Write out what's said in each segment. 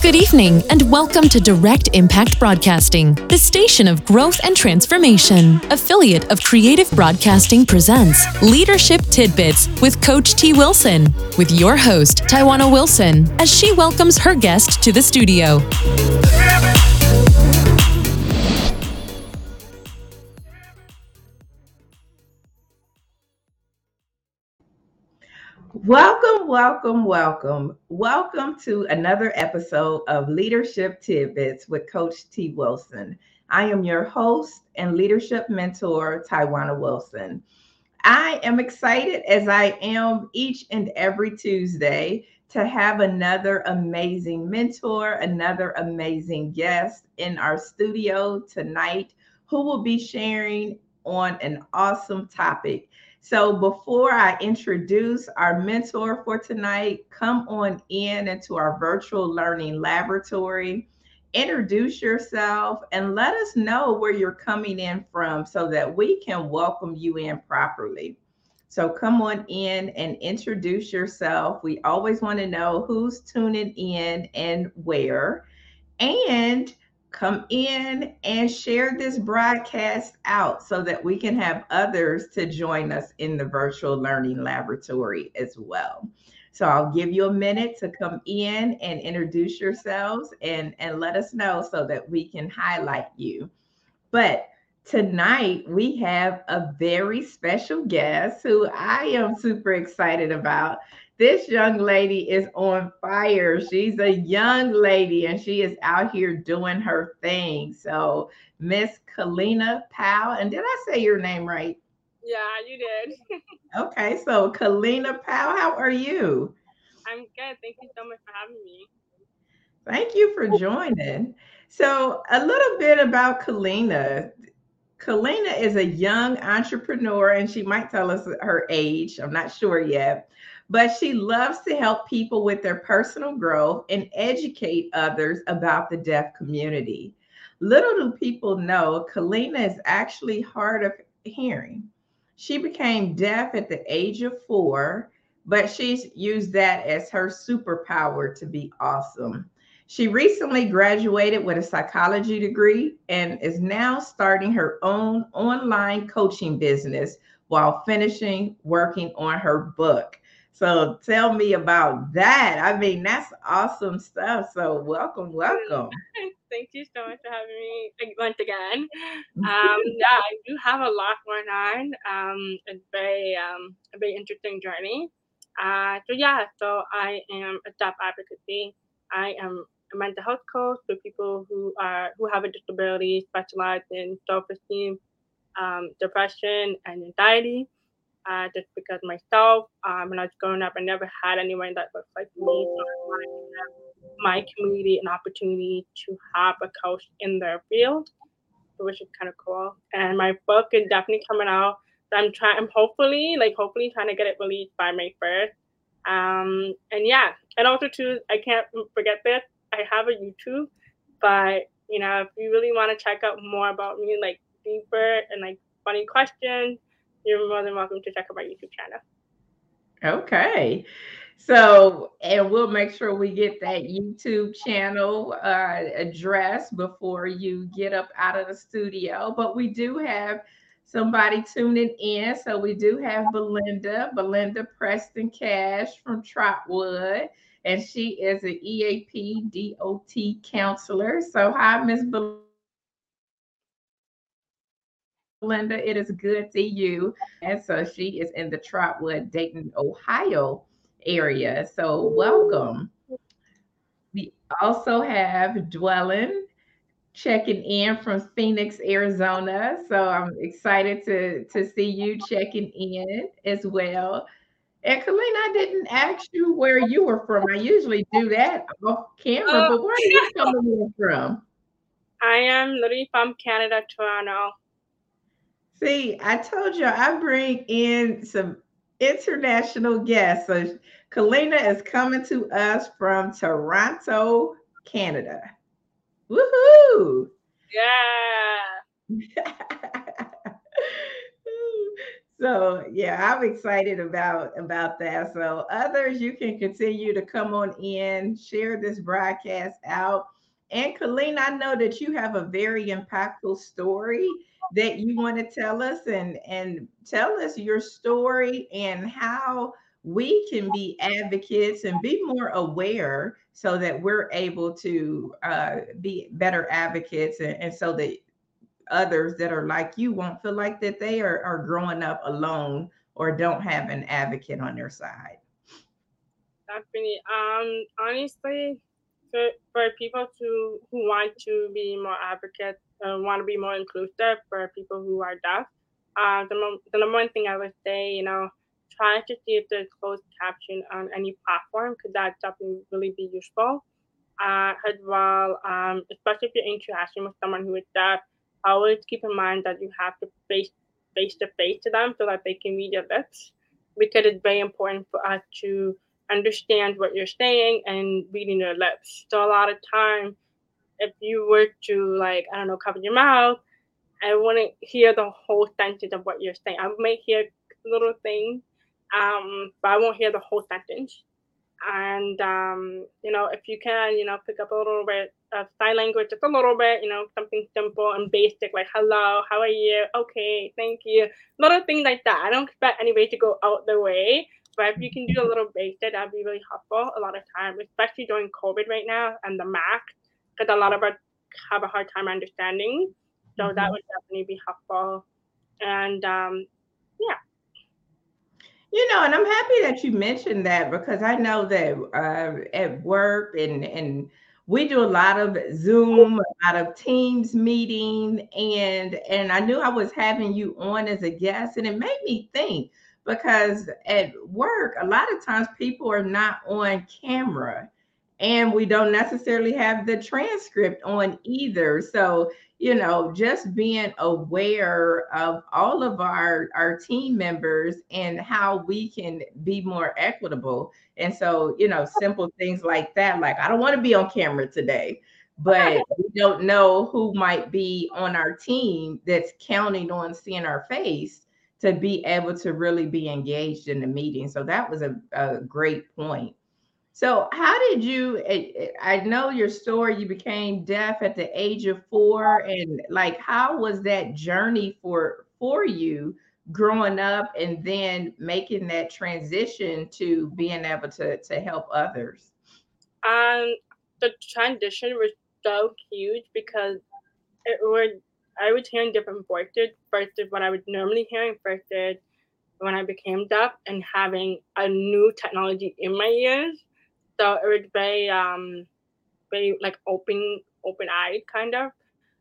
Good evening and welcome to Direct Impact Broadcasting, the station of growth and transformation. Affiliate of Creative Broadcasting presents Leadership Tidbits with Coach T. Wilson, with your host, Taiwana Wilson, as she welcomes her guest to the studio. Welcome to another episode of Leadership Tidbits with Coach T. Wilson. I am your host and leadership mentor, Taiwana Wilson. I am excited, as I am each and every Tuesday, to have another amazing mentor, another amazing guest in our studio tonight who will be sharing on an awesome topic. So before I introduce our mentor for tonight, come on into our virtual learning laboratory, introduce yourself, and let us know where you're coming in from so that we can welcome you in properly. So come on in and introduce yourself. We always want to know who's tuning in and where. And come in and share this broadcast out so that we can have others to join us in the virtual learning laboratory as well. So I'll give you a minute to come in and introduce yourselves and let us know so that we can highlight you. But tonight we have a very special guest who I am super excited about. This young lady is on fire. She's a young lady and she is out here doing her thing. So Miss Kalina Powell, and did I say your name right? Yeah, you did. Okay, so Kalina Powell, how are you? I'm good. Thank you so much for having me. Thank you for joining. So a little bit about Kalina. Kalina is a young entrepreneur and she might tell us her age. I'm not sure yet. But she loves to help people with their personal growth and educate others about the deaf community. Little do people know, Kalina is actually hard of hearing. She became deaf at the age of 4, but she's used that as her superpower to be awesome. She recently graduated with a psychology degree and is now starting her own online coaching business while finishing working on her book. So tell me about that. I mean, that's awesome stuff. So welcome. Thank you so much for having me once again. Yeah, I do have a lot going on. It's a very interesting journey. So I am a deaf advocacy. I am a mental health coach for people who have a disability, specialized in self-esteem, depression, and anxiety. Just because myself, when I was growing up, I never had anyone that looked like me. So I wanted to give my community an opportunity to have a coach in their field, which is kind of cool. And my book is definitely coming out. So I'm hopefully trying to get it released by May 1st. And also too, I can't forget this. I have a YouTube, but you know, if you really want to check out more about me, like deeper and like funny questions, you're more than welcome to check out my YouTube channel. Okay. So, and we'll make sure we get that YouTube channel address before you get up out of the studio. But we do have somebody tuning in. So we do have Belinda Preston Cash from Trotwood, and she is an EAP DOT counselor. So hi, Ms. Belinda, it is good to you. And so she is in the Trotwood, Dayton, Ohio area. So welcome. We also have Dwellin checking in from Phoenix, Arizona. So I'm excited to see you checking in as well. And Kalina, I didn't ask you where you were from. I usually do that off camera, but where are you coming from? I am literally from Canada, Toronto. See, I told you I bring in some international guests. So Kalina is coming to us from Toronto, Canada. Woohoo! Yeah. So yeah, I'm excited about that. So others, you can continue to come on in, share this broadcast out. And Kalina, I know that you have a very impactful story that you want to tell us, and tell us your story and how we can be advocates and be more aware so that we're able to be better advocates, and so that others that are like you won't feel like that they are growing up alone or don't have an advocate on their side. Definitely. Honestly, for people who want to be more advocates, want to be more inclusive for people who are deaf, the number one thing I would say, try to see if there's closed caption on any platform, because that definitely really be useful. As well, especially if you're interacting with someone who is deaf, always keep in mind that you have to face to face to them so that they can read your lips, because it's very important for us to understand what you're saying and reading your lips. So a lot of time, if you were to cover your mouth, I wouldn't hear the whole sentence of what you're saying. I may hear little things, but I won't hear the whole sentence. And if you can, pick up a little bit of sign language, just a little bit, something simple and basic like hello, how are you, okay, thank you, little things like that. I don't expect anybody to go out the way, but if you can do a little basic, that'd be really helpful a lot of time, especially during COVID right now and the mask, because a lot of us have a hard time understanding. So that would definitely be helpful. And yeah. And I'm happy that you mentioned that, because I know that at work and we do a lot of Zoom, a lot of Teams meeting, and I knew I was having you on as a guest, and it made me think, because at work, a lot of times people are not on camera, and we don't necessarily have the transcript on either. So, just being aware of all of our team members and how we can be more equitable. And so, simple things like that, like, I don't want to be on camera today, but we don't know who might be on our team that's counting on seeing our face to be able to really be engaged in the meeting. So that was a great point. So how did you, I know your story, you became deaf at the age of 4, and how was that journey for you growing up and then making that transition to being able to help others? The transition was so huge, because I was hearing different voices versus what I was normally hearing versus when I became deaf, and having a new technology in my ears. So it was very open-eyed kind of,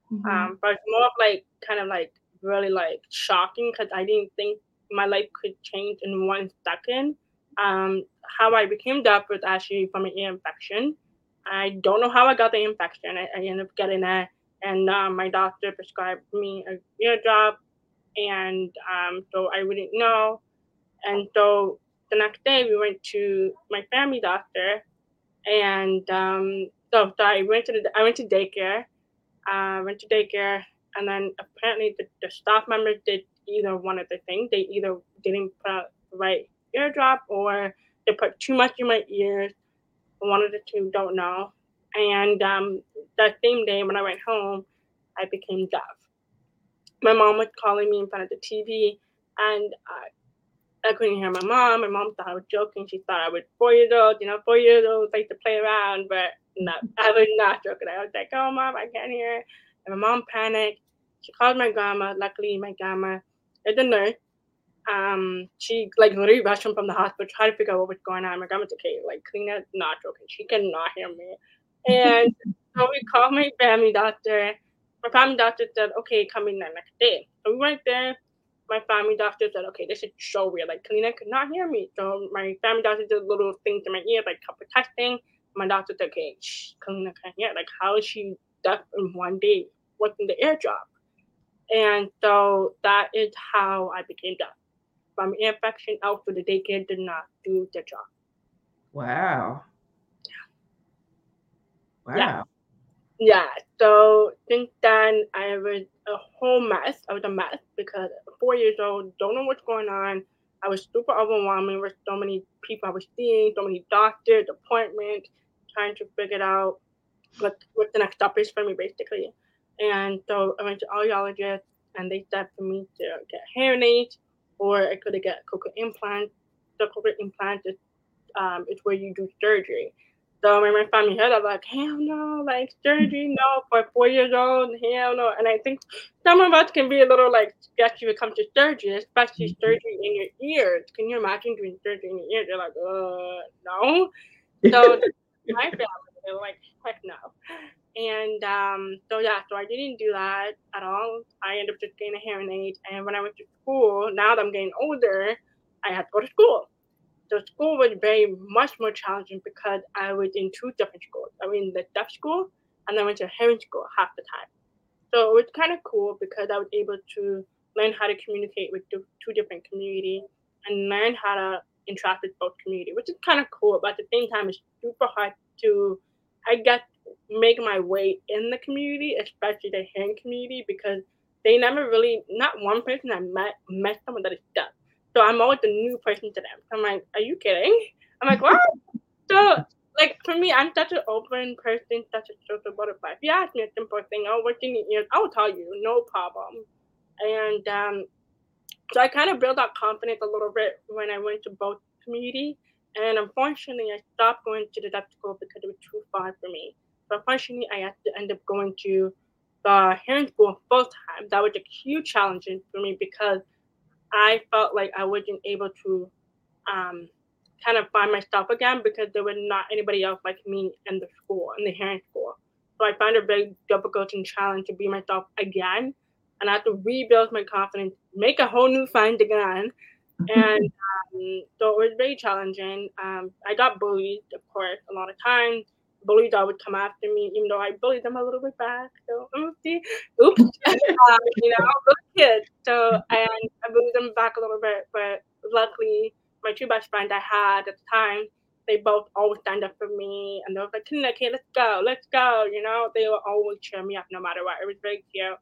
but it's more of really shocking, because I didn't think my life could change in 1 second. How I became deaf was actually from an ear infection. I don't know how I got the infection. I ended up getting it, and my doctor prescribed me an ear drop, and so I wouldn't know, and so. The next day, we went to my family doctor, and I went to daycare, and then apparently the staff members did either one of the things. They either didn't put out the right eardrop, or they put too much in my ears. One of the two, don't know. And that same day when I went home, I became deaf. My mom was calling me in front of the TV, and I couldn't hear my mom. My mom thought I was joking. She thought I was 4 years old. 4 years old like to play around, but I was not joking. I was like, "Oh, mom, I can't hear." And my mom panicked. She called my grandma. Luckily, my grandma is a nurse. She literally rushed home from the hospital, tried to figure out what was going on. My grandma's okay. Kalina's not joking. She cannot hear me. And so we called my family doctor. My family doctor said, "Okay, come in the next day." So we went there. My family doctor said, "Okay, this is so weird. Kalina could not hear me." So my family doctor did little things in my ear, couple testing. My doctor said, "Okay, Kalina can't hear. How is she deaf in 1 day? What's in the airdrop?" And so that is how I became deaf. From ear infection out for the daycare did not do their job. Wow. Yeah. Wow. Yeah. Yeah, so since then I was a mess because 4 years old, don't know what's going on. I was super overwhelmed. There were so many people I was seeing, so many doctors, appointments, trying to figure it out what the next step is for me, basically. And so I went to audiologist, and they said for me to get hearing aids, or I could have got cochlear implants. The cochlear implant is where you do surgery. So when my family heard, I was like, hell no, like surgery, no, for 4 years old, hell no. And I think some of us can be a little like sketchy when it comes to surgery, especially surgery in your ears. Can you imagine doing surgery in your ears? They're like, no. So my family, they're like, heck no. And so I didn't do that at all. I ended up just getting a hearing aid. And when I went to school, now that I'm getting older, I had to go to school. So school was very much more challenging because I was in two different schools. I was in the deaf school, and I went to hearing school half the time. So it was kind of cool because I was able to learn how to communicate with two different communities and learn how to interact with both communities, which is kind of cool. But at the same time, it's super hard to, I guess, make my way in the community, especially the hearing community, because they never really, not one person I met someone that is deaf. So I'm always a new person to them. So I'm like, are you kidding? I'm like, what? So, like, for me, I'm such an open person, such a social butterfly. If you ask me a simple thing, oh, what's in your ears? I will tell you, no problem. And so I kind of built up confidence a little bit when I went to both communities. And unfortunately, I stopped going to the deaf school because it was too far for me. But unfortunately, I had to end up going to the hearing school full time. That was a huge challenge for me because I felt like I wasn't able to kind of find myself again because there was not anybody else like me in the school, in the hearing school. So I found it very difficult and challenging to be myself again. And I had to rebuild my confidence, make a whole new find again. And so it was very challenging. I got bullied, of course, a lot of times. Bullies always come after me, even though I bullied them a little bit back. So, oops, little kids. So, and I bullied them back a little bit, but luckily, my two best friends I had at the time, they both always stand up for me, and they were like, okay, let's go, They will always cheer me up no matter what. It was very cute.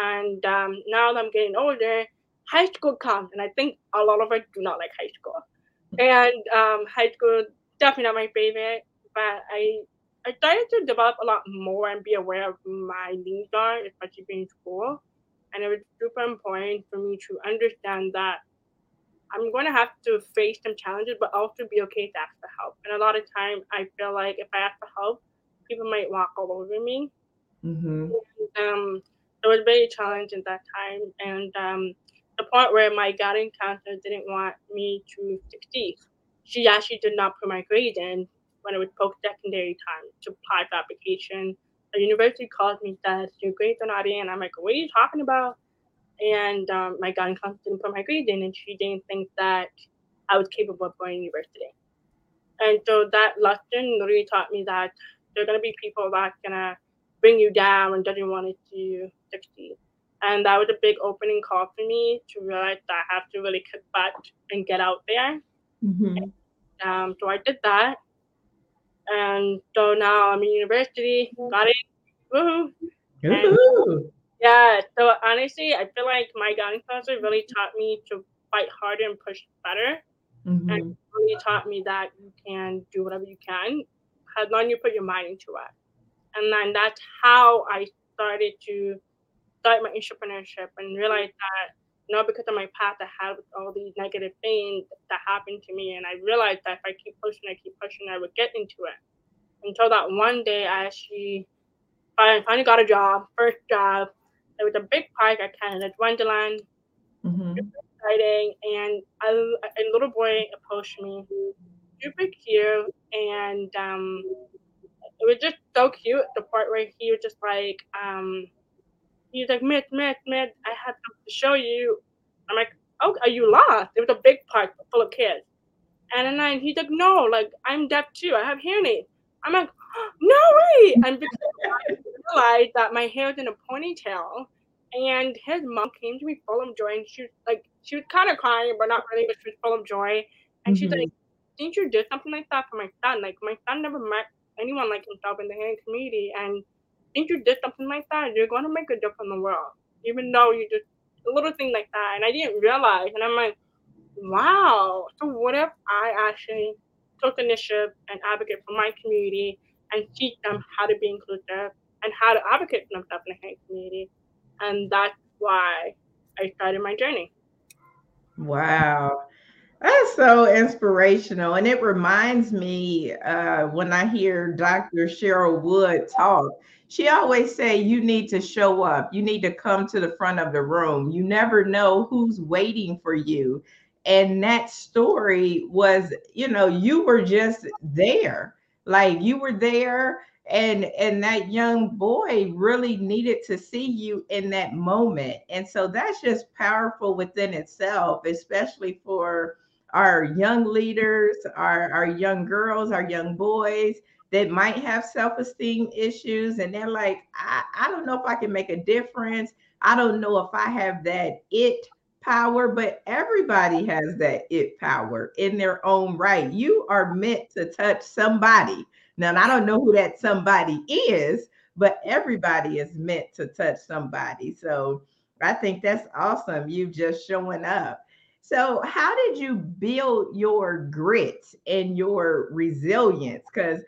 And now that I'm getting older, high school comes, and I think a lot of us do not like high school. And high school, definitely not my favorite. But I started to develop a lot more and be aware of my needs are, especially being in school. And it was super important for me to understand that I'm going to have to face some challenges, but also be okay to ask for help. And a lot of times I feel like if I ask for help, people might walk all over me. Mm-hmm. And, it was very challenging at that time. And the point where my guidance counselor didn't want me to succeed. She actually did not put my grade in. When it was post-secondary time to apply for application, a university called me and said, your grades are not in. I'm like, what are you talking about? And my guidance counselor didn't put my grades in, and she didn't think that I was capable of going to university. And so that lesson really taught me that there are going to be people that are going to bring you down and doesn't want you to succeed. And that was a big opening call for me to realize that I have to really kick back and get out there. Mm-hmm. And, so I did that. And so now I'm in university, got it, woohoo. And, yeah, so honestly, I feel like my guidance counselor really taught me to fight harder and push better. Mm-hmm. And really taught me that you can do whatever you can, as long as you put your mind into it. And then that's how I started to start my entrepreneurship and realized that, because of my past, I had all these negative things that happened to me. And I realized that if I keep pushing, I would get into it. Until that one day, I actually finally got a job, first job. It was a big park at Canada's Wonderland. Mm-hmm. Super exciting. And a little boy approached me, super cute. And it was just so cute, the part where he was just like, he's like, Miss, I have something to show you. I'm like, oh, are you lost? It was a big park full of kids. And then he's like, no, like, I'm deaf too. I have hearing aids. I'm like, oh, no way. And I realized that my hair was in a ponytail. And his mom came to me full of joy. And she was kind of crying, but not really, but she was full of joy. And mm-hmm. She's like, didn't you do something like that for my son? Like, my son never met anyone like himself in the hearing community. And think you did something like that, you're going to make a difference in the world, even though you just a little thing like that. And I didn't realize. And I'm like, wow. So what if I actually took initiative and advocate for my community and teach them how to be inclusive and how to advocate for themselves in the community? And that's why I started my journey. Wow. That's so inspirational. And it reminds me when I hear Dr. Cheryl Wood talk, she always say, you need to show up. You need to come to the front of the room. You never know who's waiting for you. And that story was, you know, you were just there. Like you were there. And that young boy really needed to see you in that moment. And so that's just powerful within itself, especially for our young leaders, our young girls, our young boys that might have self-esteem issues. And they're like, I don't know if I can make a difference. I don't know if I have that it power, but everybody has that it power in their own right. You are meant to touch somebody. Now, I don't know who that somebody is, but everybody is meant to touch somebody. So I think that's awesome. You just showing up. So how did you build your grit and your resilience? Because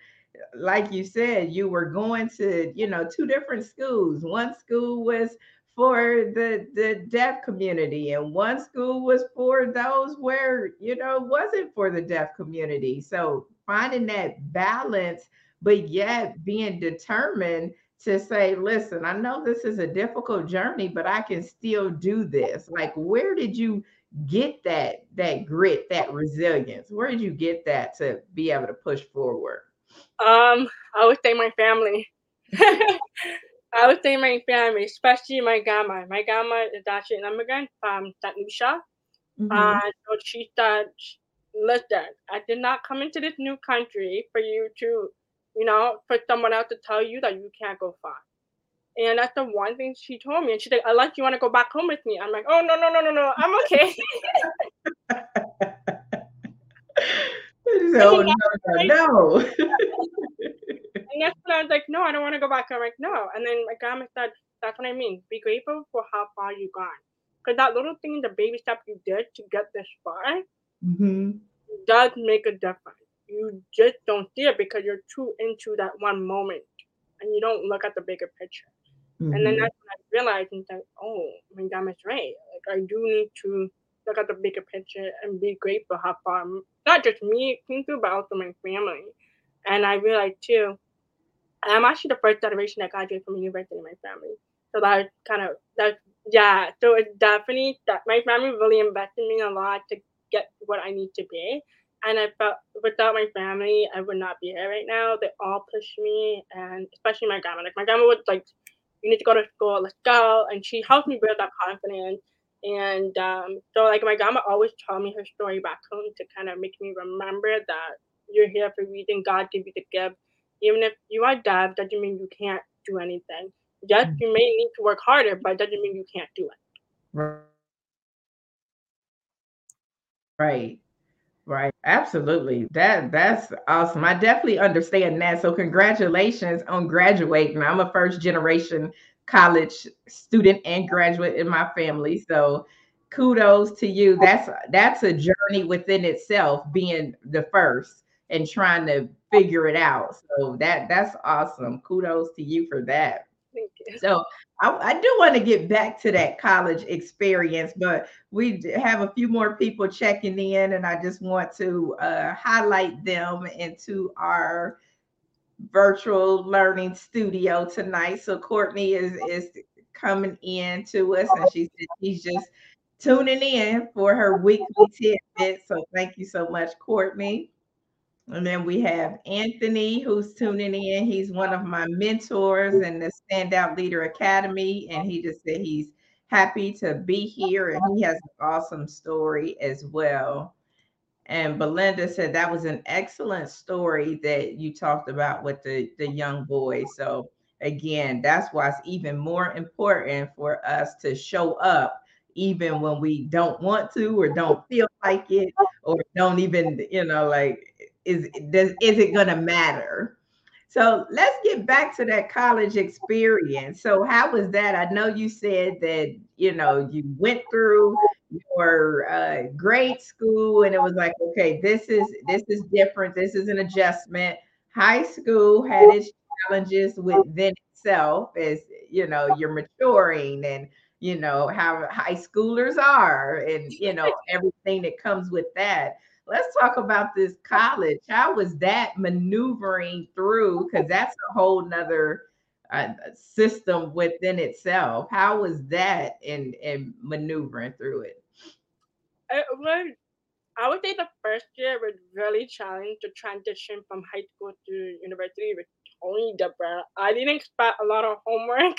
like you said, you were going to, you know, two different schools. One school was for the deaf community and one school was for those where, you know, wasn't for the deaf community. So finding that balance, but yet being determined to say, listen, I know this is a difficult journey, but I can still do this. Like, where did you get that grit, that resilience? Where did you get that to be able to push forward? I would say my family. I would say my family, especially my grandma. My grandma is actually an immigrant from St. Lucia. So she said, listen, I did not come into this new country for you to, you know, for someone else to tell you that you can't go far. And that's the one thing she told me. And she's like, unless you want to go back home with me. I'm like, oh, no. I'm okay. No. And that's when I was like, no, I don't want to go back. I'm like, no. And then my grandma said, that's what I mean. Be grateful for how far you've gone. Because that little thing, the baby step you did to get this far, does make a difference. You just don't see it because you're too into that one moment and you don't look at the bigger picture. And then that's when I realized and said, oh, my damn is right. Like, I do need to look at the bigger picture and be grateful how far, not just me, but also my family. And I realized too, I'm actually the first generation that graduated from university in my family. So that kind of, so it's definitely that my family really invested in me a lot to get what I need to be. And I felt without my family, I would not be here right now. They all pushed me, and especially my grandma. Like, my grandma was like, you need to go to school, let's go. And she helped me build that confidence. And so, like, my grandma always told me her story back home to kind of make me remember that you're here for a reason. God gave you the gift. Even if you are deaf, doesn't mean you can't do anything. Yes, you may need to work harder, but it doesn't mean you can't do it. Right. Absolutely. That's awesome. I definitely understand that. So congratulations on graduating. I'm a first generation college student and graduate in my family. So kudos to you. That's a journey within itself, being the first and trying to figure it out. So that's awesome. Kudos to you for that. Thank you. So I do want to get back to that college experience, but we have a few more people checking in, and I just want to highlight them into our virtual learning studio tonight. So Courtney is coming in to us, and she said she's just tuning in for her weekly tidbit. So thank you so much, Courtney. And then we have Anthony, who's tuning in. He's one of my mentors in the Standout Leader Academy. And he just said he's happy to be here. And he has an awesome story as well. And Belinda said that was an excellent story that you talked about with the young boy. So again, that's why it's even more important for us to show up, even when we don't want to or don't feel like it or don't even, you know, like, is it going to matter? So let's get back to that college experience. So how was that? I know you said that, you know, you went through your grade school and it was like, okay, this is different. This is an adjustment. High school had its challenges within itself as, you know, you're maturing and, you know, how high schoolers are and, you know, everything that comes with that. Let's talk about this college. How was that maneuvering through? Because that's a whole nother system within itself. How was that in maneuvering through it? I would say the first year was really challenging to transition from high school to university with only Deborah. I didn't expect a lot of homework.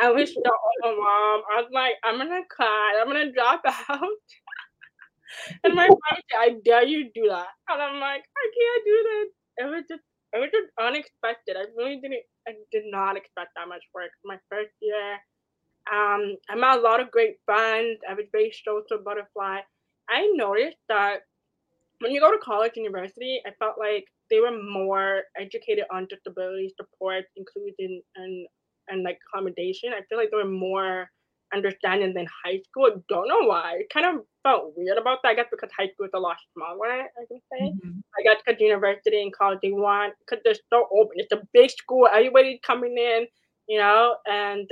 I was the older mom. I was like, I'm going to cry. I'm going to drop out. And my mom said, I dare you do that. And I'm like, I can't do that. It was just unexpected. I really did not expect that much work. My first year, I met a lot of great friends. I was very social butterfly. I noticed that when you go to college and university, I felt like they were more educated on disability support, inclusion, and like accommodation. I feel like they were more understanding than high school. I don't know why. It kind of felt weird about that. I guess because high school is a lot smaller, I can say. Mm-hmm. I guess because university and college, because they're so open. It's a big school. Everybody's coming in, you know, and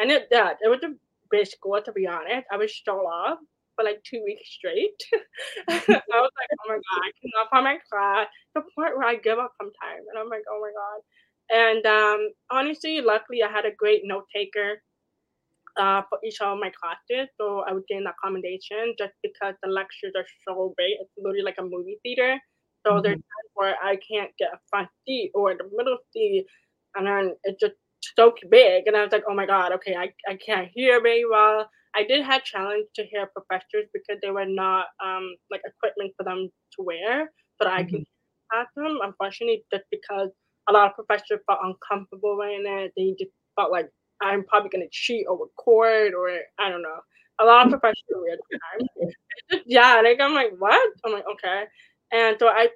it was a big school, to be honest. I was so loved for like 2 weeks straight. I was like, oh my God, I cannot find my class. The point where I give up sometimes. And I'm like, oh my God. And honestly, luckily, I had a great note taker for each of my classes. So I would gain accommodation just because the lectures are so big. It's literally like a movie theater. So there's times where I can't get a front seat or the middle seat. And then it's just so big. And I was like, oh my God, okay, I can't hear very well. I did have challenge to hear professors because they were not like equipment for them to wear so that I can pass them. Unfortunately, just because a lot of professors felt uncomfortable wearing it, they just felt like I'm probably gonna cheat or record or I don't know. A lot of professors were weird times. Yeah, like I'm like, what? I'm like, okay. And so I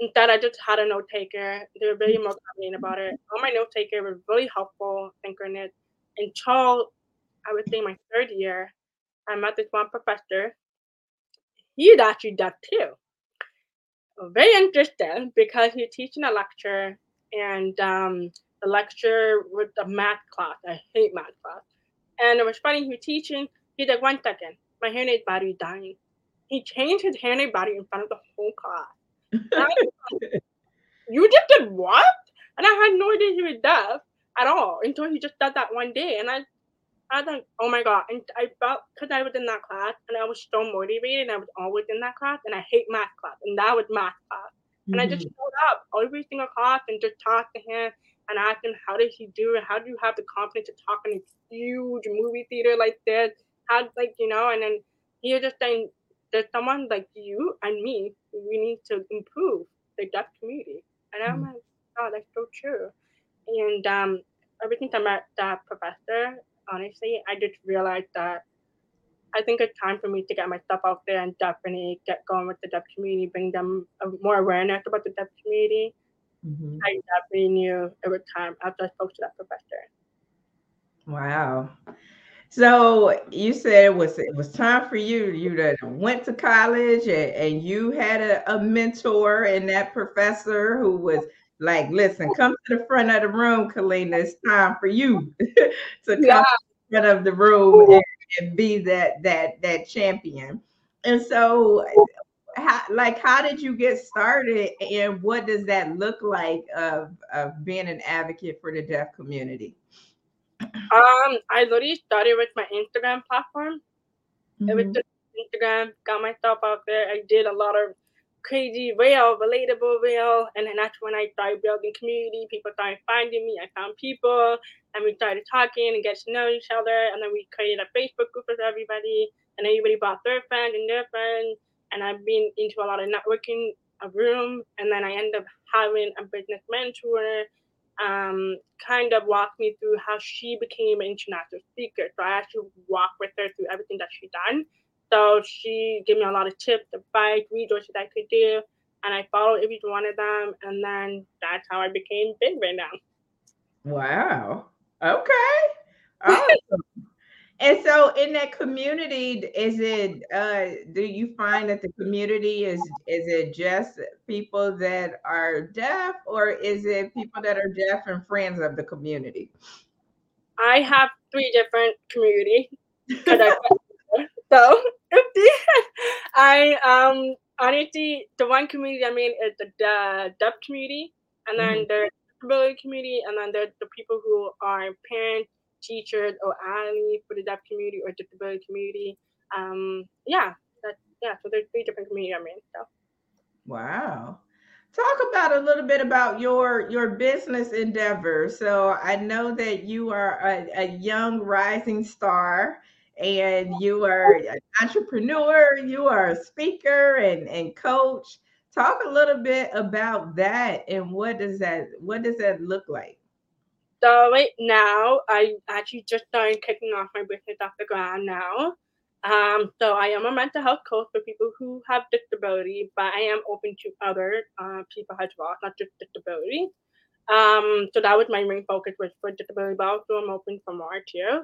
just had a note taker. They were very motivating about it. All my note taker was really helpful, synchronous. Until I would say my third year, I met this one professor. He is actually deaf too. Very interesting because he was teaching a lecture, and the lecture with the math class. I hate math class. And it was funny, he was teaching. He's like, 1 second, my hearing aid battery is dying. He changed his hearing aid battery in front of the whole class. I was like, you just did what? And I had no idea he was deaf at all until he just said that one day. And I was like, oh my God. And I felt, because I was in that class and I was so motivated and I was always in that class and I hate math class and that was math class. And I just showed up every single class and just talked to him and asked him, how did he do it? How do you have the confidence to talk in a huge movie theater like this? How, like, you know, and then he was just saying, there's someone like you and me, we need to improve the deaf community. And I'm like, oh, that's so true. And ever since I met that professor, honestly, I just realized that I think it's time for me to get my stuff out there and definitely get going with the deaf community, bring them more awareness about the deaf community. Mm-hmm. I definitely knew it was time after I spoke to that professor. Wow. So you said it was time for you. You went to college and you had a mentor and that professor who was like, listen, come to the front of the room, Kalina. It's time for you to come to the front of the room and be that champion. And so, how did you get started, and what does that look like of being an advocate for the deaf community? I literally started with my Instagram platform. It was just Instagram. Got myself out there. I did a lot of crazy real, relatable real, and then that's when I started building community. People started finding me. I found people, and we started talking and getting to know each other. And then we created a Facebook group for everybody, and everybody brought their friend and their friend. And I've been into a lot of networking, a room, and then I end up having a business mentor, kind of walk me through how she became an international speaker. So I actually walk with her through everything that she done. So she gave me a lot of tips, advice, resources I could do. and I followed every one of them, and then that's how I became big right now. Wow. Okay. Awesome. And so in that community, is it, do you find that the community is it just people that are deaf, or is it people that are deaf and friends of the community? I have 3 different community. So I honestly, the one community I mean is the deaf community, and then there's the disability community, and then there's the people who are parents, teachers, or allies for the deaf community or disability community. So there's 3 different communities I mean. So wow. Talk about a little bit about your business endeavor. So I know that you are a young rising star, and you are an entrepreneur, you are a speaker and coach. Talk a little bit about that, and what does that look like? So right now, I actually just started kicking off my business off the ground now. So I am a mental health coach for people who have disability, but I am open to other people as well, not just disability. So that was my main focus was for disability, but also I'm open for more too.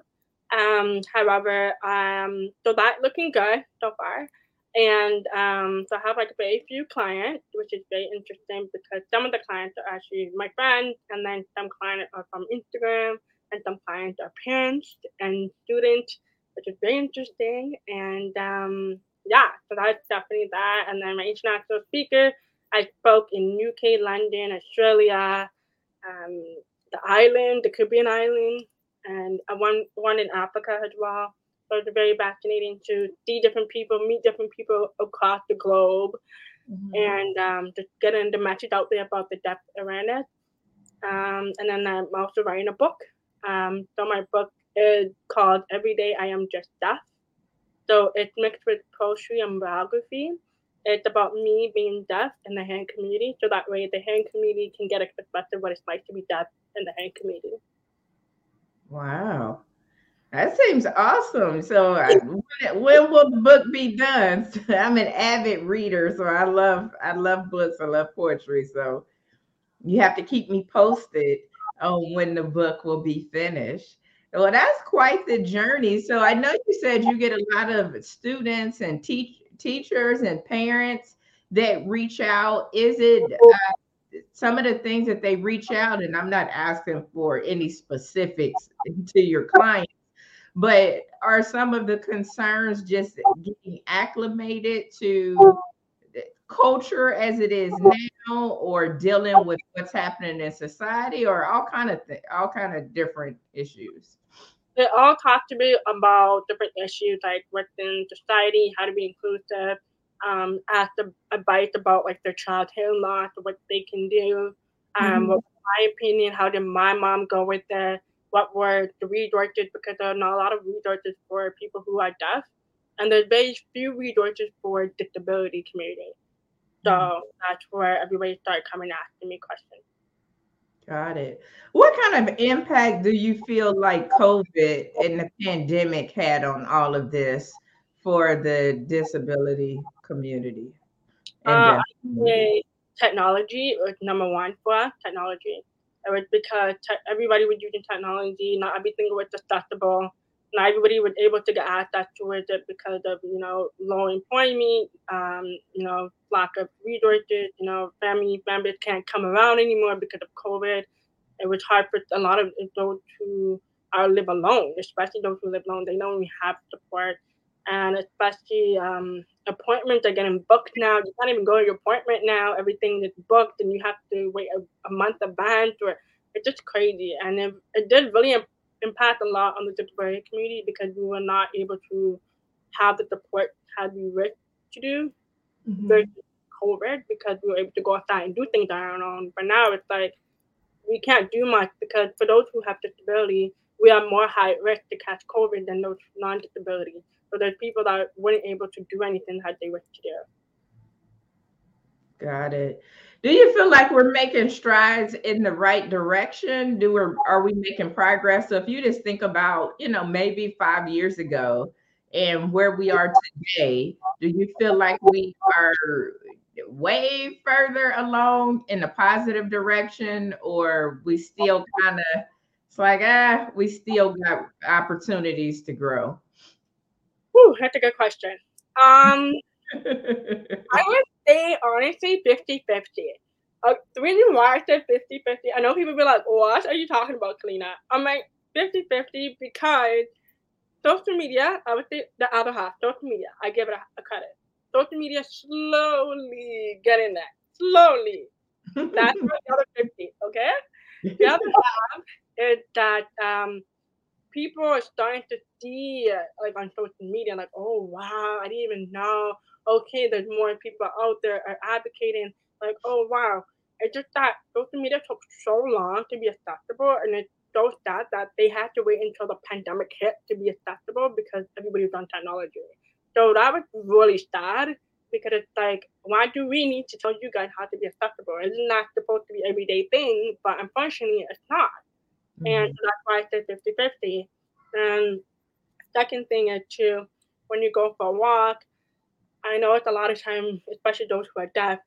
However, so that's looking good so far. And so I have like very few clients, which is very interesting because some of the clients are actually my friends, and then some clients are from Instagram, and some clients are parents and students, which is very interesting. And so that's definitely that. And then my international speaker, I spoke in UK, London, Australia, the Caribbean island, and one in Africa as well. So it's very fascinating to see different people, meet different people across the globe, and just getting the message out there about the deaf awareness. And then I'm also writing a book. So my book is called Every Day I Am Just Deaf. So it's mixed with poetry and biography. It's about me being deaf in the hearing community, so that way the hearing community can get a perspective of what it's like to be deaf in the hearing community. Wow, that seems awesome. So when will the book be done? I'm an avid reader, so I love books. I love poetry. So you have to keep me posted on when the book will be finished. Well, that's quite the journey. So I know you said you get a lot of students and teachers and parents that reach out. Is it some of the things that they reach out, and I'm not asking for any specifics to your clients, but are some of the concerns just getting acclimated to culture as it is now, or dealing with what's happening in society, or all kind of different issues? They all talk to me about different issues like within society, how to be inclusive, ask advice about like their child hearing loss, what they can do, what my opinion, how did my mom go with it, what were the resources, because there are not a lot of resources for people who are deaf, and there's very few resources for disability community. So that's where everybody started coming asking me questions. Got it. What kind of impact do you feel like COVID and the pandemic had on all of this for the disability community? Technology was number one for us, technology. It was because everybody was using technology. Not everything was accessible. Not everybody was able to get access to it because of, low employment, lack of resources, family members can't come around anymore because of COVID. It was hard for a lot of those who live alone, especially those who live alone. They don't even have support. And especially appointments are getting booked now. You can't even go to your appointment now. Everything is booked, and you have to wait a month advance. Or it's just crazy. And it did really impact a lot on the disability community because we were not able to have the support that we wish to do during COVID, because we were able to go outside and do things on our own. But now it's like we can't do much, because for those who have disability, we are more high risk to catch COVID than those non-disability. So there's people that weren't able to do anything that they wish to do. Got it. Do you feel like we're making strides in the right direction? Are we making progress? So if you just think about, maybe 5 years ago and where we are today, do you feel like we are way further along in a positive direction, or we still kind of, it's like, we still got opportunities to grow? Whew, that's a good question. I would say, honestly, 50-50. The reason why I said 50-50, I know people be like, what are you talking about, Kalina? I'm like, 50-50 because social media, I would say the other half, social media, I give it a credit. Social media slowly getting that. Slowly. That's for the other 50, okay? The other half is that people are starting to see, like, on social media, like, oh, wow, I didn't even know. Okay, there's more people out there are advocating, like, oh, wow. It's just that social media took so long to be accessible, and it's so sad that they had to wait until the pandemic hit to be accessible because everybody's on technology. So that was really sad because it's like, why do we need to tell you guys how to be accessible? It's not supposed to be everyday thing, but unfortunately, it's not. Mm-hmm. And that's why I said 50-50. And second thing is too, when you go for a walk, I know it's a lot of times, especially those who are deaf,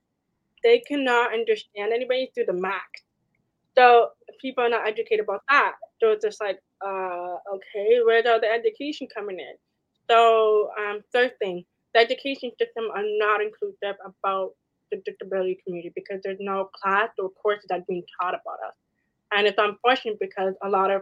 they cannot understand anybody through the mask. So people are not educated about that. So it's just like, okay, where's all the education coming in? So third thing, the education system are not inclusive about the disability community because there's no class or courses that are being taught about us. And it's unfortunate because a lot of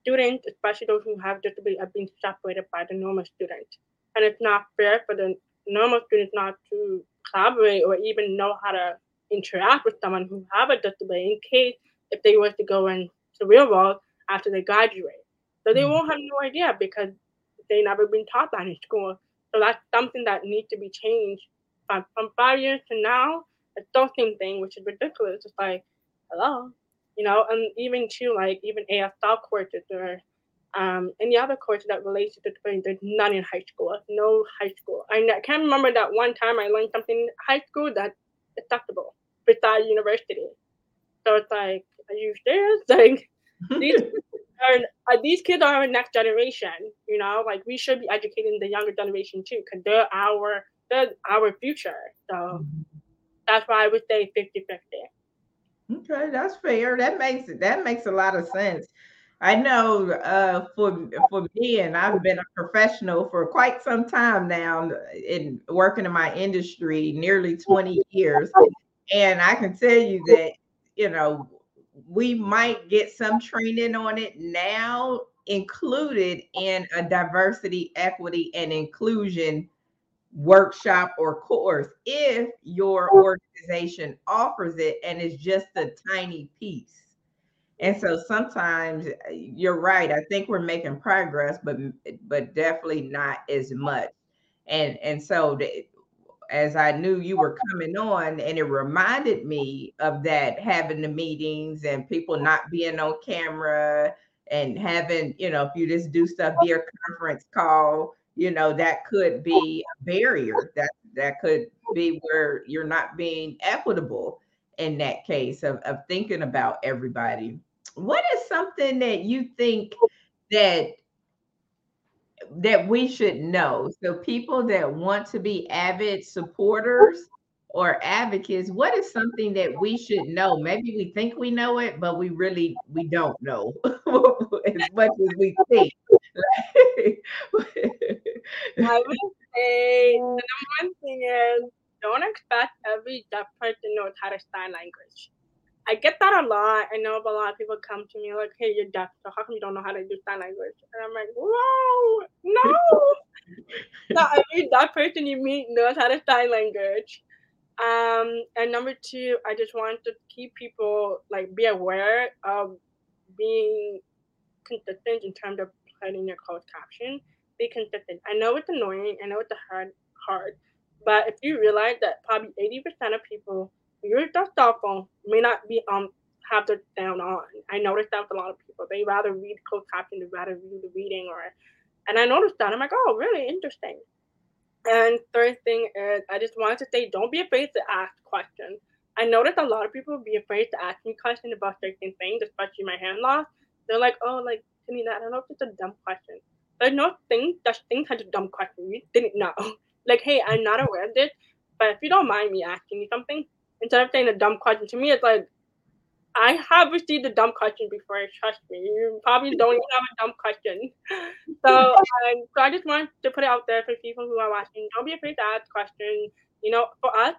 students, especially those who have disability, are being separated by the normal students. And it's not fair for the normal students not to collaborate or even know how to interact with someone who have a disability in case if they were to go into the real world after they graduate. So they won't have no idea because they never been taught that in school. So that's something that needs to be changed. From 5 years to now, it's the same thing, which is ridiculous. It's like, hello, you know, and even to like even ASL courses or any other courses that relates to disability, there's none in high school. No high school. I can't remember that one time I learned something in high school that's acceptable besides university. So it's like, are you serious? Like these. These kids are our next generation, you know, like we should be educating the younger generation too, because they're our future. So that's why I would say 50-50. Okay, that's fair. That makes a lot of sense. I know for me, and I've been a professional for quite some time now in working in my industry, nearly 20 years. And I can tell you that, you know, we might get some training on it now included in a diversity, equity, and inclusion workshop or course if your organization offers it, and it's just a tiny piece. And so sometimes you're right. I think we're making progress, but definitely not as much. And so as I knew you were coming on, and it reminded me of that, having the meetings and people not being on camera and having, you know, if you just do stuff via conference call, you know, that could be a barrier. That could be where you're not being equitable in that case of thinking about everybody. What is something that you think that we should know? So people that want to be avid supporters or advocates, what is something that we should know? Maybe we think we know it, but we don't know as much as we think. I would say the number one thing is don't expect every deaf person knows how to sign language. I get that a lot. I know a lot of people come to me like, hey, you're deaf, so how come you don't know how to do sign language? And I'm like, whoa, no. Not every deaf person you meet knows how to sign language. And number two, I just want to keep people, like, be aware of being consistent in terms of putting your closed caption. Be consistent. I know it's annoying. I know it's hard. But if you realize that probably 80% of people use their cell phone may not be have their sound on. I noticed that with a lot of people. They rather read closed caption, they rather do the reading, and I noticed that. I'm like, oh, really interesting. And third thing is I just wanted to say don't be afraid to ask questions. I noticed a lot of people be afraid to ask me questions about certain things, especially my hand loss. They're like, oh, like, I mean, I don't know if it's a dumb question. There's no thing such thing as a dumb question. You didn't know. Like, hey, I'm not aware of this. But if you don't mind me asking you something, instead of saying a dumb question, to me it's like, I have received a dumb question before, trust me. You probably don't even have a dumb question. So I just want to put it out there for people who are watching. Don't be afraid to ask questions. You know, for us,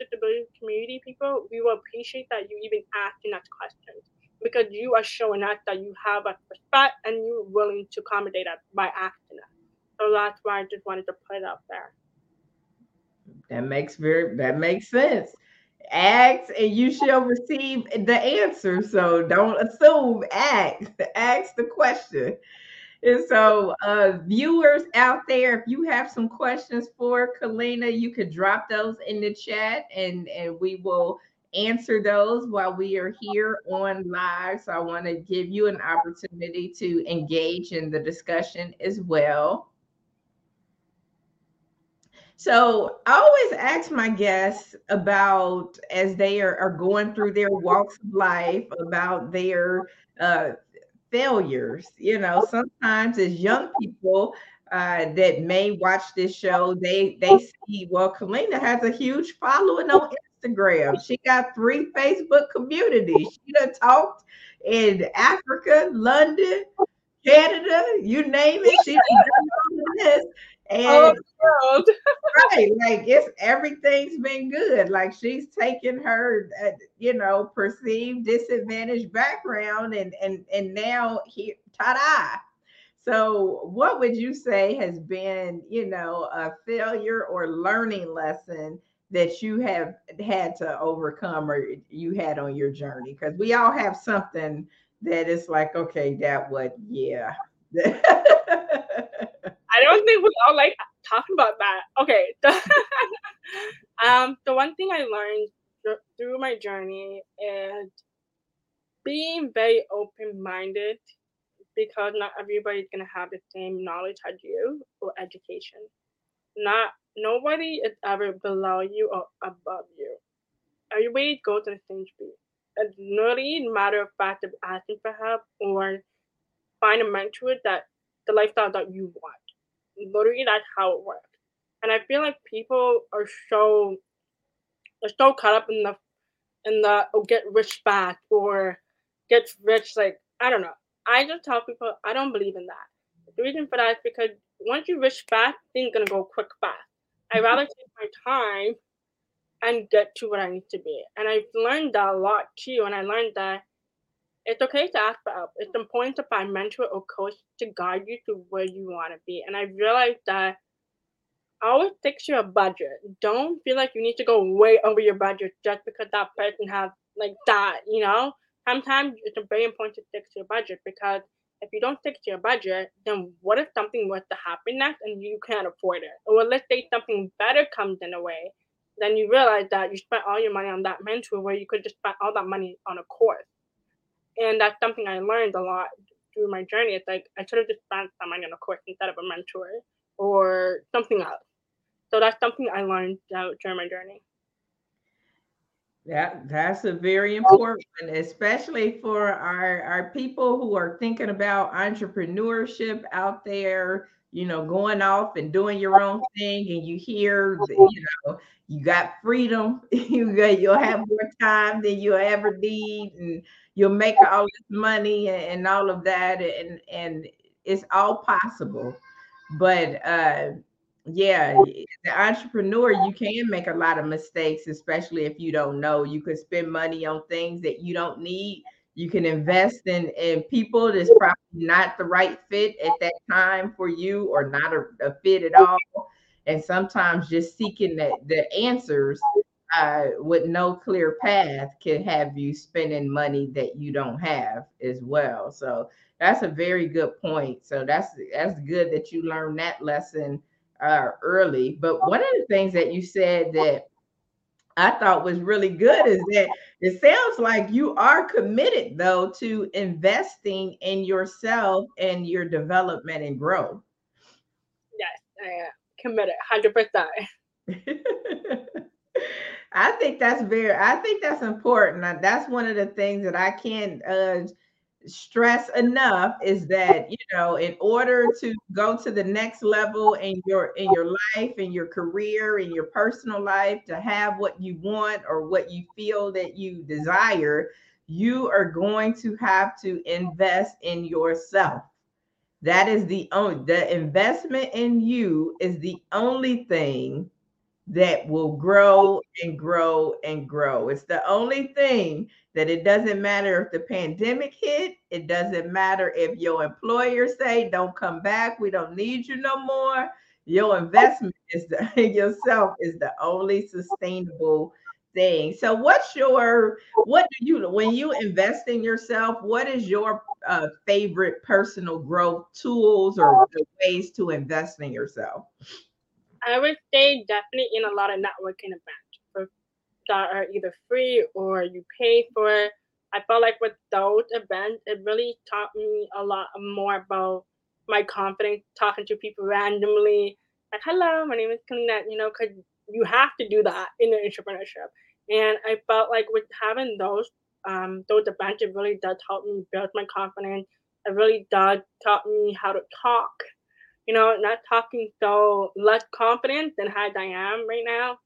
disability community people, we will appreciate that you even asking us questions, because you are showing us that you have us respect and you're willing to accommodate us by asking us. So that's why I just wanted to put it out there. That makes sense. Ask and you shall receive the answer. So don't assume, ask the question. And so viewers out there, if you have some questions for Kalina, you could drop those in the chat and we will answer those while we are here on live. So I want to give you an opportunity to engage in the discussion as well. So I always ask my guests about, as they are going through their walks of life, about their failures. You know, sometimes as young people that may watch this show, they see, well, Kalina has a huge following on Instagram. She got 3 Facebook communities. She done talked in Africa, London, Canada, you name it. She done done all this. And right, like it's everything's been good. Like she's taken her, perceived disadvantaged background, and now here, ta-da. So, what would you say has been, a failure or learning lesson that you have had to overcome, or you had on your journey? Because we all have something that is like, okay, that was, yeah. I don't think we all like talking about that. Okay. The one thing I learned through my journey is being very open-minded, because not everybody's going to have the same knowledge as you or education. Nobody is ever below you or above you. Everybody goes to the same speed. It's not a matter of fact of asking for help or find a mentor that the lifestyle that you want. Literally, that's how it works. And I feel like people are so caught up in the oh, get rich fast or get rich, like, I don't know. I just tell people I don't believe in that. The reason for that is because once you rich fast, things gonna go quick fast. I'd rather take my time and get to what I need to be. And I've learned that a lot too, and I learned that it's okay to ask for help. It's important to find a mentor or coach to guide you to where you want to be. And I realized that always fix your budget. Don't feel like you need to go way over your budget just because that person has like that, Sometimes it's very important to fix your budget, because if you don't fix your budget, then what if something was to happen next and you can't afford it? Or let's say something better comes in a way, then you realize that you spent all your money on that mentor where you could just spend all that money on a course. And that's something I learned a lot through my journey. It's like, I should have just spent some money on a course instead of a mentor or something else. So that's something I learned during my journey. That's a very important one, especially for our people who are thinking about entrepreneurship out there, going off and doing your own thing. And you hear, you got freedom. You'll have more time than you'll ever need. And you'll make all this money and all of that. And it's all possible. But the entrepreneur, you can make a lot of mistakes, especially if you don't know. You could spend money on things that you don't need. You can invest in people that's probably not the right fit at that time for you, or not a fit at all. And sometimes just seeking the answers with no clear path can have you spending money that you don't have as well. So that's a very good point. So that's good that you learned that lesson early. But one of the things that you said that I thought was really good is that it sounds like you are committed, though, to investing in yourself and your development and growth. Yes, I am committed 100%. I think that's important. That's one of the things that I can't stress enough is that, you know, in order to go to the next level in your life, in your career, in your personal life, to have what you want or what you feel that you desire, you are going to have to invest in yourself. That is the only, the investment in you is the only thing that will grow and grow and grow. It's the only thing that it doesn't matter if the pandemic hit, it doesn't matter if your employer say, don't come back, we don't need you no more. Your investment is in yourself is the only sustainable thing. So what's your, what do you, when you invest in yourself, what is your favorite personal growth tools or ways to invest in yourself? I would say definitely in a lot of networking events that are either free or you pay for it. I felt like with those events, it really taught me a lot more about my confidence, talking to people randomly, like, hello, my name is Kalina, you know, because you have to do that in the entrepreneurship. And I felt like with having those events, it really does help me build my confidence. It really does taught me how to talk. You know, not talking so less confident than how I am right now.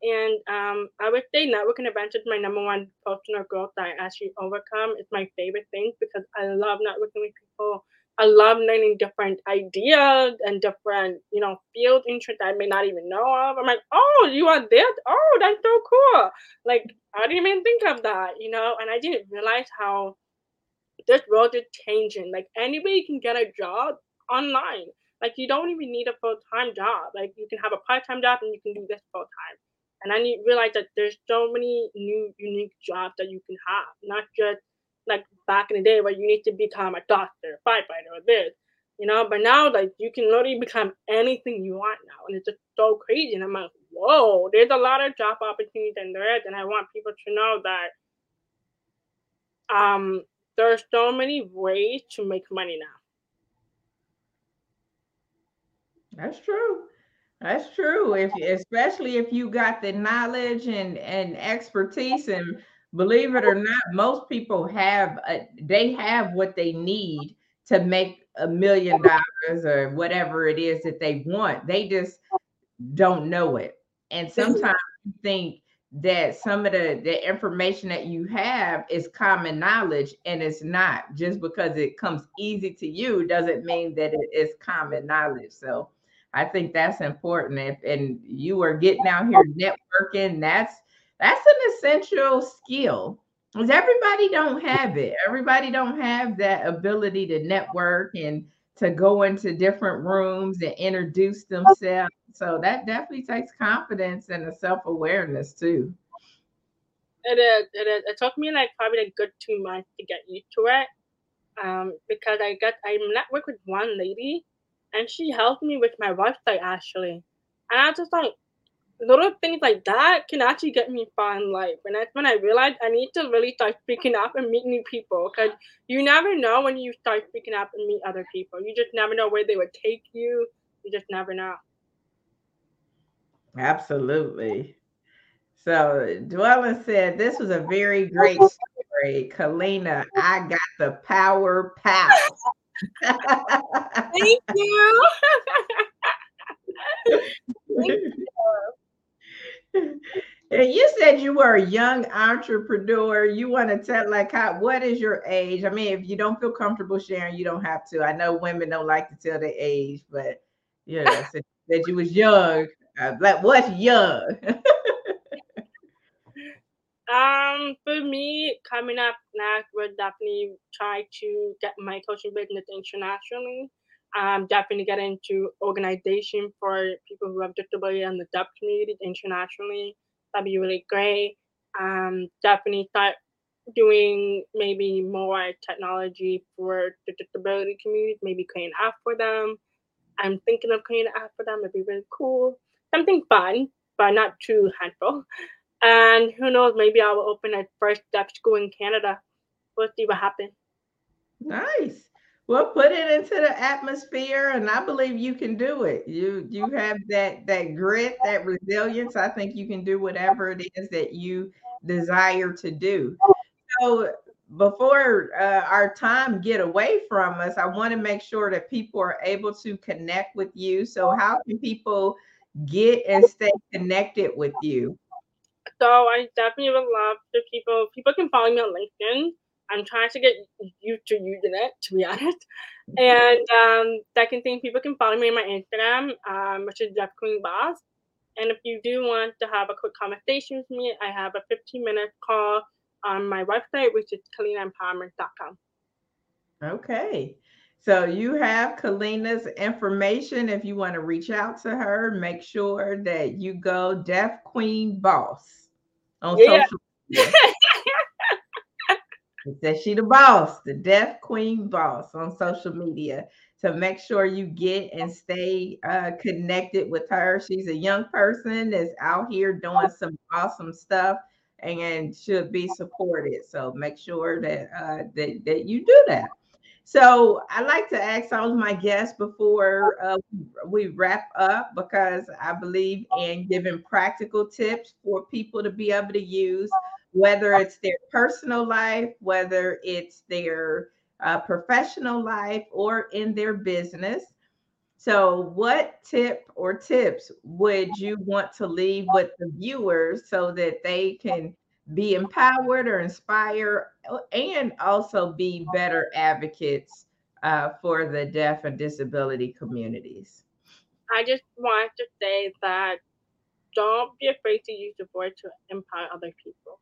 And I would say networking events is my number one personal growth that I actually overcome. It's my favorite thing because I love networking with people. I love learning different ideas and different, you know, field interests I may not even know of. I'm like, oh, you are this? Oh, that's so cool. Like, I didn't even think of that, you know, and I didn't realize how this world is changing. Like, anybody can get a job online. Like, you don't even need a full-time job. Like, you can have a part-time job and you can do this full-time. And I realized that there's so many new, unique jobs that you can have. Not just, like, back in the day where you need to become a doctor, firefighter, or this. You know, but now, like, you can literally become anything you want now. And it's just so crazy. And I'm like, whoa, there's a lot of job opportunities in there. And I want people to know that there's so many ways to make money now. That's true. That's true. If, especially if you got the knowledge and expertise, and believe it or not, most people have, they have what they need to make $1 million or whatever it is that they want. They just don't know it. And sometimes you think that some of the information that you have is common knowledge, and it's not. Just because it comes easy to you doesn't mean that it is common knowledge. So I think that's important. If, and you are getting out here networking, that's an essential skill, because everybody don't have it. Everybody don't have that ability to network and to go into different rooms and introduce themselves. So that definitely takes confidence and a self-awareness too. It is. It took me like probably a good 2 months to get used to it, because I networked with one lady. And she helped me with my website, actually. And I was just like, little things like that can actually get me far in life. And that's when I realized I need to really start speaking up and meet new people. Because you never know when you start speaking up and meet other people. You just never know where they would take you. You just never know. Absolutely. So Dwella said, this was a very great story. Kalina, I got the power pack. Thank you. Thank you. And you said you were a young entrepreneur. You want to tell, like, how, what is your age? I mean, if you don't feel comfortable sharing, you don't have to. I know women don't like to tell their age, but yeah, so that you was young. Like, what's young? For me, coming up next, we'll definitely try to get my coaching business internationally. Definitely get into organization for people who have disability and the deaf community internationally. That'd be really great. Definitely start doing maybe more technology for the disability community, maybe create an app for them. I'm thinking of creating an app for them. It'd be really cool. Something fun, but not too handful. And who knows, maybe I will open a first deaf school in Canada. We'll see what happens. Nice. Well, put it into the atmosphere, and I believe you can do it. You have that grit, that resilience. I think you can do whatever it is that you desire to do. So before our time get away from us, I want to make sure that people are able to connect with you. So how can people get and stay connected with you? So I definitely would love to people can follow me on LinkedIn. I'm trying to get you to using it, to be honest. And second thing, people can follow me on my Instagram, which is Deaf Queen Boss. And if you do want to have a quick conversation with me, I have a 15-minute call on my website, which is KalinaEmpowerment.com. Okay. So you have Kalina's information. If you want to reach out to her, make sure that you go Deaf Queen Boss on social media. That she the boss, the Deaf Queen Boss on social media. So make sure you get and stay connected with her. She's a young person that's out here doing some awesome stuff and should be supported. So make sure that that you do that. So I like to ask all of my guests before we wrap up, because I believe in giving practical tips for people to be able to use, whether it's their personal life, whether it's their professional life, or in their business. So what tip or tips would you want to leave with the viewers so that they can be empowered or inspired and also be better advocates for the deaf and disability communities? I just want to say that don't be afraid to use your voice to empower other people.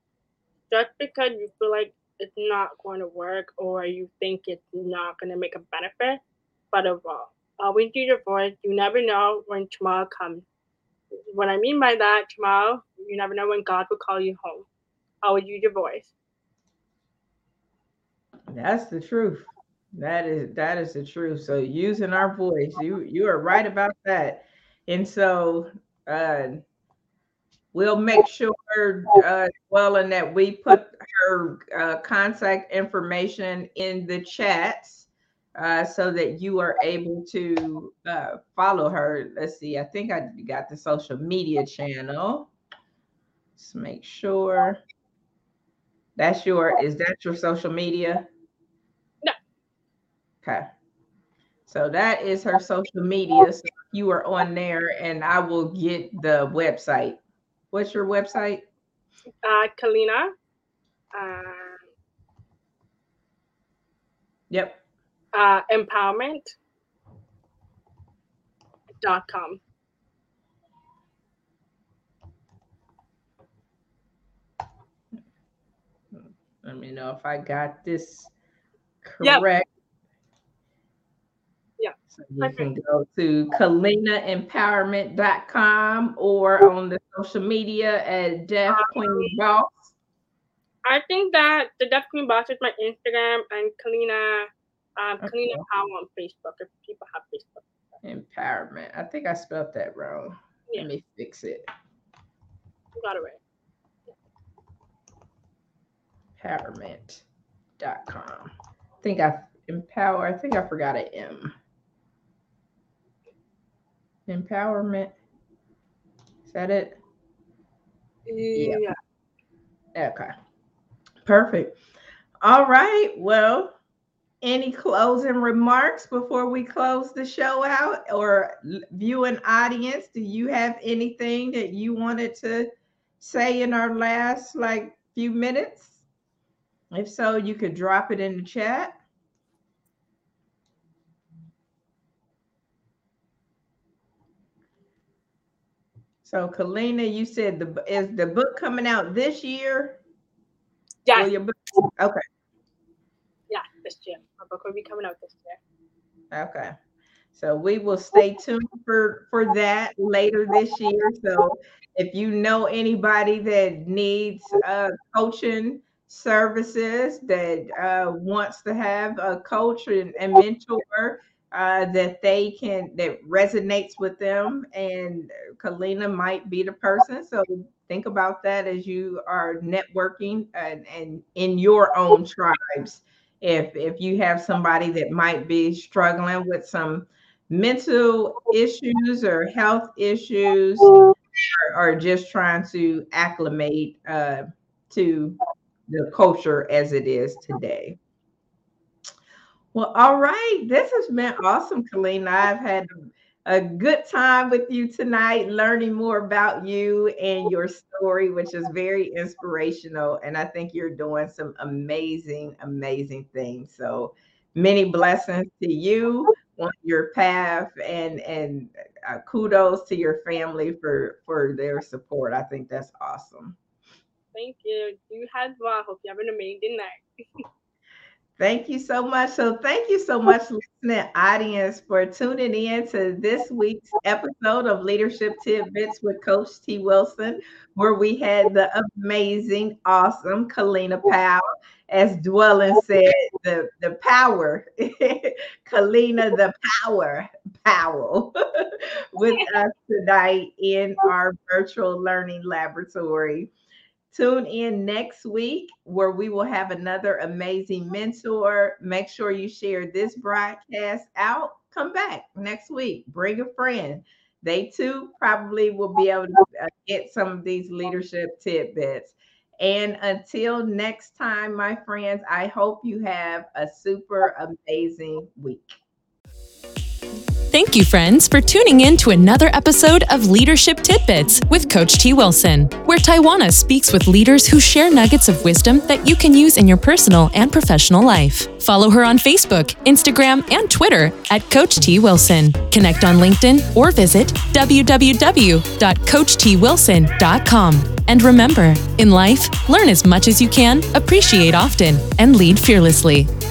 Just because you feel like it's not going to work or you think it's not going to make a benefit, but overall, always use your voice. You never know when tomorrow comes. What I mean by that, tomorrow, you never know when God will call you home. Always use your voice. That's the truth. That is the truth. So using our voice, you are right about that. And so we'll make sure, and that we put her contact information in the chats so that you are able to follow her. Let's see. I think I got the social media channel. Let's make sure. Is that your social media? No. Okay. So that is her social media. So you are on there, and I will get the website. What's your website? Kalina. Empowerment.com. Let me know if I got this correct. So you can go to KalinaEmpowerment.com or on the social media at Deaf Queen Boss. I think that the Deaf Queen Boss is my Instagram, and Kalina, Kalina Powell on Facebook if people have Facebook. Empowerment. I think I spelled that wrong. Yeah. Let me fix it. You got it right. Empowerment.com. I think I forgot an M. Empowerment. Is that it? Yeah. Okay. Perfect. All right. Well, any closing remarks before we close the show out, or viewing audience? Do you have anything that you wanted to say in our last few minutes? If so, you could drop it in the chat. So, Kalina, you said is the book coming out this year? Yes. Okay. Yeah, this year. My book will be coming out this year. Okay. So we will stay tuned for that later this year. So if you know anybody that needs coaching services, that wants to have a coach and mentor, that resonates with them, and Kalina might be the person. So think about that as you are networking and in your own tribes. If you have somebody that might be struggling with some mental issues or health issues, or just trying to acclimate to the culture as it is today. Well, all right. This has been awesome, Kalina. I've had a good time with you tonight, learning more about you and your story, which is very inspirational. And I think you're doing some amazing, amazing things. So many blessings to you on your path, and kudos to your family for their support. I think that's awesome. Thank you. You as well. I hope you have an amazing night. Thank you so much. So thank you so much, listening audience, for tuning in to this week's episode of Leadership Tidbits with Coach T. Wilson, where we had the amazing, awesome Kalina Powell. As Dwellin said, the power, Kalina the Power Powell with us tonight in our virtual learning laboratory. Tune in next week where we will have another amazing mentor. Make sure you share this broadcast out. Come back next week. Bring a friend. They too probably will be able to get some of these leadership tidbits. And until next time, my friends, I hope you have a super amazing week. Thank you, friends, for tuning in to another episode of Leadership Tidbits with Coach T. Wilson, where Taiwana speaks with leaders who share nuggets of wisdom that you can use in your personal and professional life. Follow her on Facebook, Instagram, and Twitter at Coach T. Wilson. Connect on LinkedIn or visit www.coachtwilson.com. And remember, in life, learn as much as you can, appreciate often, and lead fearlessly.